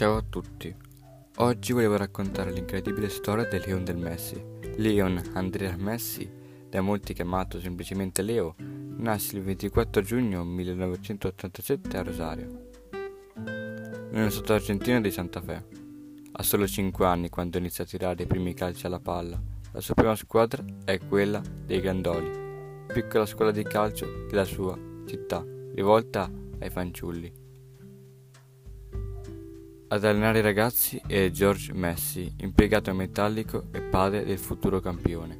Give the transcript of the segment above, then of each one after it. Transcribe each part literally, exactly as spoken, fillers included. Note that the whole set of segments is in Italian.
Ciao a tutti, oggi volevo raccontare l'incredibile storia del Lionel Messi. Leon Andrés Messi, da molti chiamato semplicemente Leo, nasce il ventiquattro giugno millenovecentottantasette a Rosario, nello stato argentino di Santa Fe. Ha solo cinque anni quando inizia a tirare i primi calci alla palla. La sua prima squadra è quella dei Gandoli, piccola scuola di calcio della sua città, rivolta ai fanciulli. Ad allenare i ragazzi è Jorge Messi, impiegato metallico e padre del futuro campione.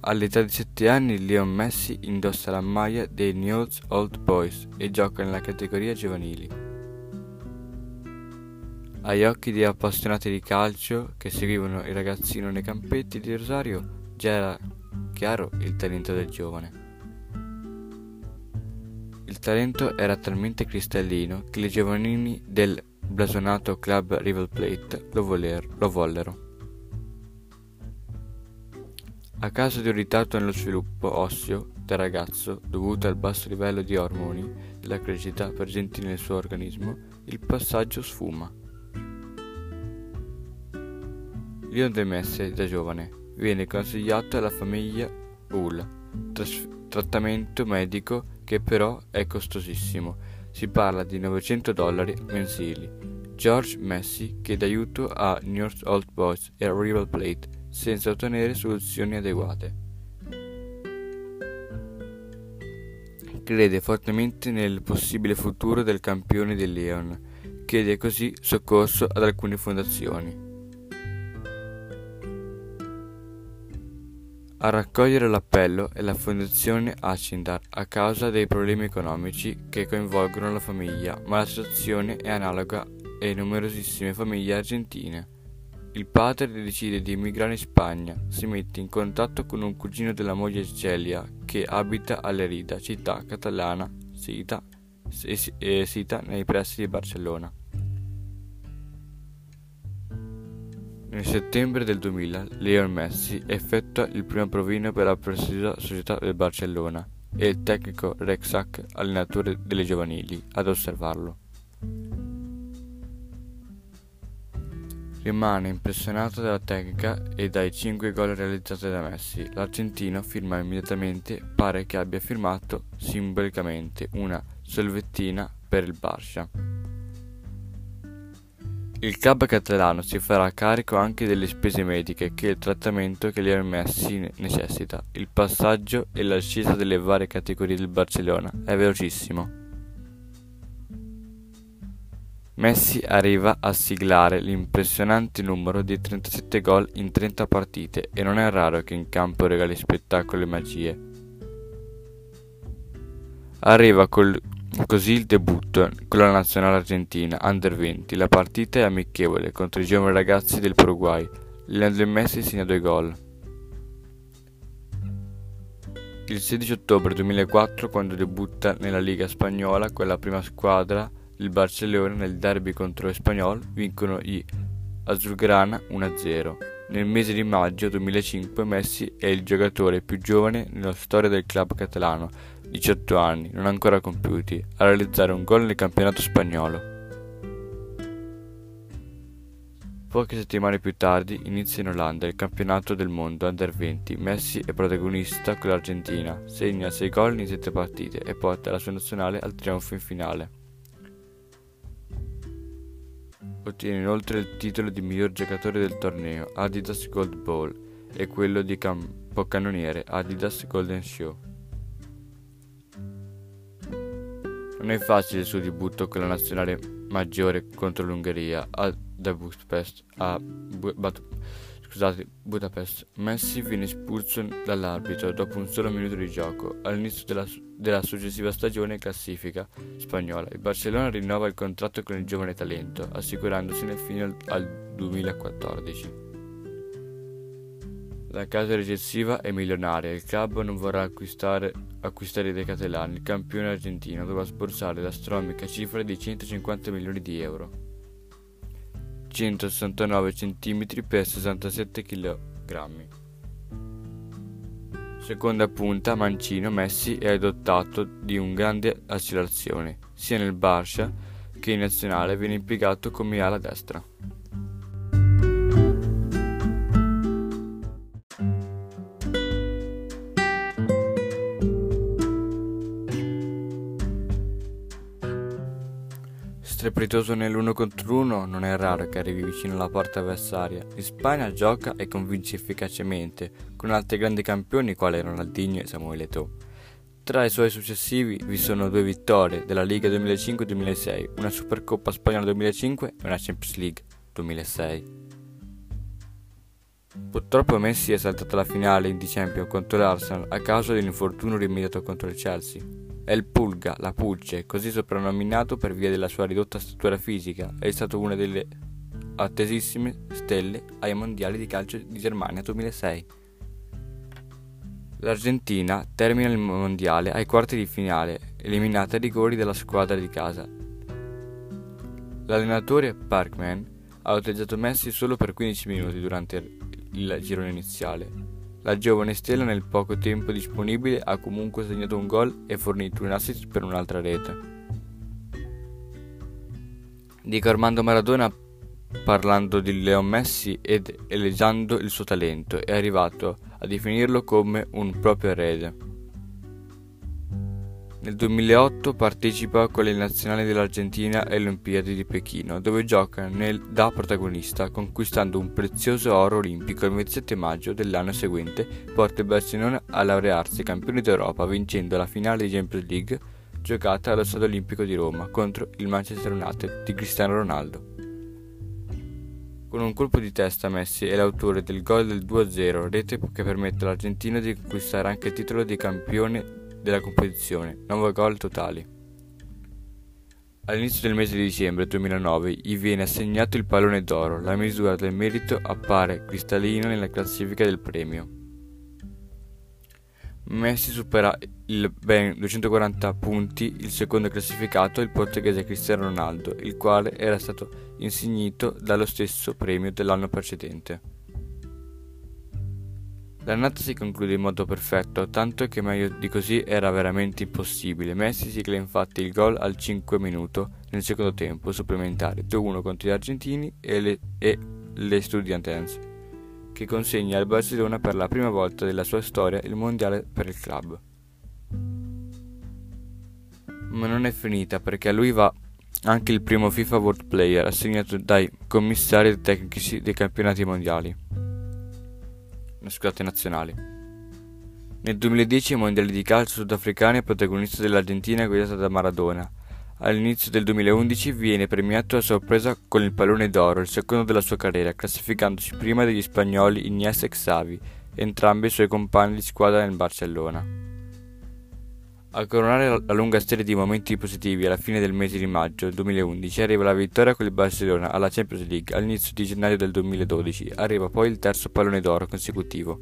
All'età di sette anni Leon Messi indossa la maglia dei Newell's Old Boys e gioca nella categoria giovanili. Agli occhi di appassionati di calcio che seguivano il ragazzino nei campetti di Rosario già era chiaro il talento del giovane. Il talento era talmente cristallino che i giovanili del blasonato club River Plate lo, voler, lo vollero. A causa di un ritardo nello sviluppo osseo del ragazzo, dovuto al basso livello di ormoni della crescita presenti nel suo organismo, il passaggio sfuma. Lionel Messi, da giovane, viene consigliato alla famiglia U L A, trasf- trattamento medico che però è costosissimo, si parla di novecento dollari mensili. Jorge Messi chiede aiuto a Newell's Old Boys e a River Plate senza ottenere soluzioni adeguate. Crede fortemente nel possibile futuro del campione di Leon, chiede così soccorso ad alcune fondazioni. A raccogliere l'appello è la fondazione Acindar a causa dei problemi economici che coinvolgono la famiglia, ma la situazione è analoga e numerosissime famiglie argentine. Il padre decide di emigrare in Spagna, si mette in contatto con un cugino della moglie Celia che abita a Lerida, città catalana sita, e sita nei pressi di Barcellona. Nel settembre del duemila Lionel Messi effettua il primo provino per la prestigiosa società del Barcellona e il tecnico Rexach, allenatore delle giovanili, ad osservarlo. Rimane impressionato dalla tecnica e dai cinque gol realizzati da Messi. L'argentino firma immediatamente, pare che abbia firmato simbolicamente una salvettina per il Barça. Il club catalano si farà carico anche delle spese mediche che il trattamento che Lionel Messi necessita. Il passaggio e l'ascesa delle varie categorie del Barcellona è velocissimo. Messi arriva a siglare l'impressionante numero di trentasette gol in trenta partite e non è raro che in campo regali spettacoli e magie. Arriva col Così il debutto con la nazionale argentina under venti, la partita è amichevole contro i giovani ragazzi del Paraguay. Lionel Messi segna due gol. Il sedici ottobre duemilaquattro, quando debutta nella Liga Spagnola con la prima squadra, il Barcellona nel derby contro Español vincono gli Azulgrana uno a zero. Nel mese di maggio duemilacinque Messi è il giocatore più giovane nella storia del club catalano, diciotto anni, non ancora compiuti, a realizzare un gol nel campionato spagnolo. Poche settimane più tardi inizia in Olanda il campionato del mondo under venti. Messi è protagonista con l'Argentina, segna sei gol in sette partite e porta la sua nazionale al trionfo in finale. Ottiene inoltre il titolo di miglior giocatore del torneo Adidas Gold Ball e quello di capocannoniere Adidas Golden Show. Non è facile il suo debutto con la nazionale maggiore contro l'Ungheria a Budapest. A Bu- But- scusate, Budapest. Messi viene espulso dall'arbitro dopo un solo minuto di gioco. All'inizio della, della successiva stagione classifica spagnola, il Barcellona rinnova il contratto con il giovane talento, assicurandosene fino al, al duemilaquattordici. La casa recessiva è milionaria, il club non vorrà acquistare, acquistare dai catalani il campione argentino, dovrà sborsare l'astronomica cifra di centocinquanta milioni di euro, centosessantanove centimetri per sessantasette chilogrammi. Seconda punta, mancino, Messi è adottato di un grande accelerazione sia nel Barça che in nazionale viene impiegato come ala destra. Strepitoso nell'uno contro uno, non è raro che arrivi vicino alla porta avversaria. In Spagna gioca e convince efficacemente con altri grandi campioni quali Ronaldinho e Samuel Eto'o. Tra i suoi successivi vi sono due vittorie della Liga duemilacinque duemilasei, una Supercoppa Spagnola duemilacinque e una Champions League duemilasei. Purtroppo Messi è saltato la finale di Champions contro l'Arsenal a causa di un infortunio rimediato contro il Chelsea. È il Pulga, la Pulce, così soprannominato per via della sua ridotta statura fisica, è stato una delle attesissime stelle ai mondiali di calcio di Germania duemilasei. L'Argentina termina il mondiale ai quarti di finale, eliminata ai rigori dalla squadra di casa. L'allenatore Parkman ha utilizzato Messi solo per quindici minuti durante il girone iniziale. La giovane stella nel poco tempo disponibile ha comunque segnato un gol e fornito un assist per un'altra rete. Diego Armando Maradona, parlando di Leon Messi ed eleggiando il suo talento, è arrivato a definirlo come un proprio erede. Nel duemilaotto partecipa con le nazionali dell'Argentina alle Olimpiadi di Pechino, dove gioca nel, da protagonista, conquistando un prezioso oro olimpico. Il ventisette maggio dell'anno seguente porta il Barcellona a laurearsi campione d'Europa, vincendo la finale di Champions League giocata allo Stadio Olimpico di Roma contro il Manchester United di Cristiano Ronaldo. Con un colpo di testa Messi è l'autore del gol del due a zero, rete che permette all'argentino di conquistare anche il titolo di campione della competizione, nove gol totali. All'inizio del mese di dicembre duemilanove gli viene assegnato il Pallone d'Oro, la misura del merito appare cristallina nella classifica del premio. Messi supera il ben duecentoquaranta punti il secondo classificato, il portoghese Cristiano Ronaldo, il quale era stato insignito dallo stesso premio dell'anno precedente. L'annata si conclude in modo perfetto, tanto che meglio di così era veramente impossibile. Messi sigla infatti il gol al cinque minuto nel secondo tempo supplementare due a uno contro gli argentini e le, e le Estudiantes, che consegna al Barcellona per la prima volta della sua storia il mondiale per il club. Ma non è finita, perché a lui va anche il primo FIFA World Player assegnato dai commissari tecnici dei campionati mondiali. Scusate, nazionali. Nel duemiladieci ai mondiali di calcio sudafricani è protagonista dell'Argentina guidata da Maradona. All'inizio del duemilaundici viene premiato a sorpresa con il Pallone d'Oro, il secondo della sua carriera, classificandosi prima degli spagnoli Iniesta e Xavi, entrambi i suoi compagni di squadra nel Barcellona. A coronare la lunga serie di momenti positivi alla fine del mese di maggio duemilaundici arriva la vittoria con il Barcellona alla Champions League. All'inizio di gennaio del duemiladodici arriva poi il terzo Pallone d'Oro consecutivo.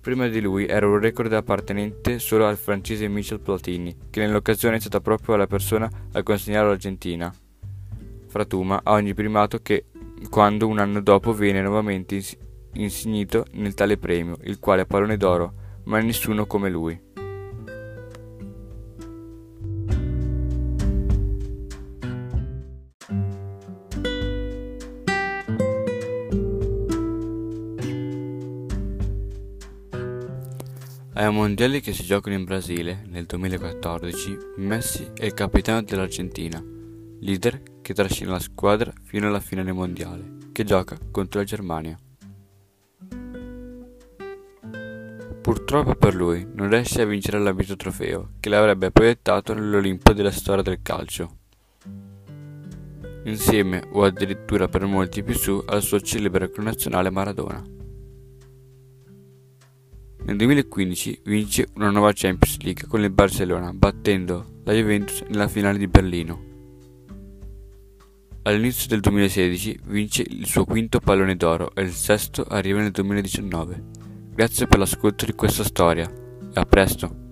Prima di lui era un record appartenente solo al francese Michel Platini, che nell'occasione è stata proprio la persona a consegnare l'Argentina Fratuma a ogni primato, che quando un anno dopo viene nuovamente ins- insignito nel tale premio, il quale è Pallone d'Oro, ma nessuno come lui. Ai mondiali che si giocano in Brasile nel duemilaquattordici, Messi è il capitano dell'Argentina, leader che trascina la squadra fino alla finale mondiale, che gioca contro la Germania. Purtroppo per lui non riesce a vincere l'ambito trofeo che l'avrebbe proiettato nell'Olimpo della storia del calcio, insieme o addirittura per molti più su al suo celebre connazionale Maradona. Nel duemilaquindici vince una nuova Champions League con il Barcellona, battendo la Juventus nella finale di Berlino. All'inizio del duemilasedici vince il suo quinto Pallone d'Oro e il sesto arriva nel duemiladiciannove. Grazie per l'ascolto di questa storia e a presto!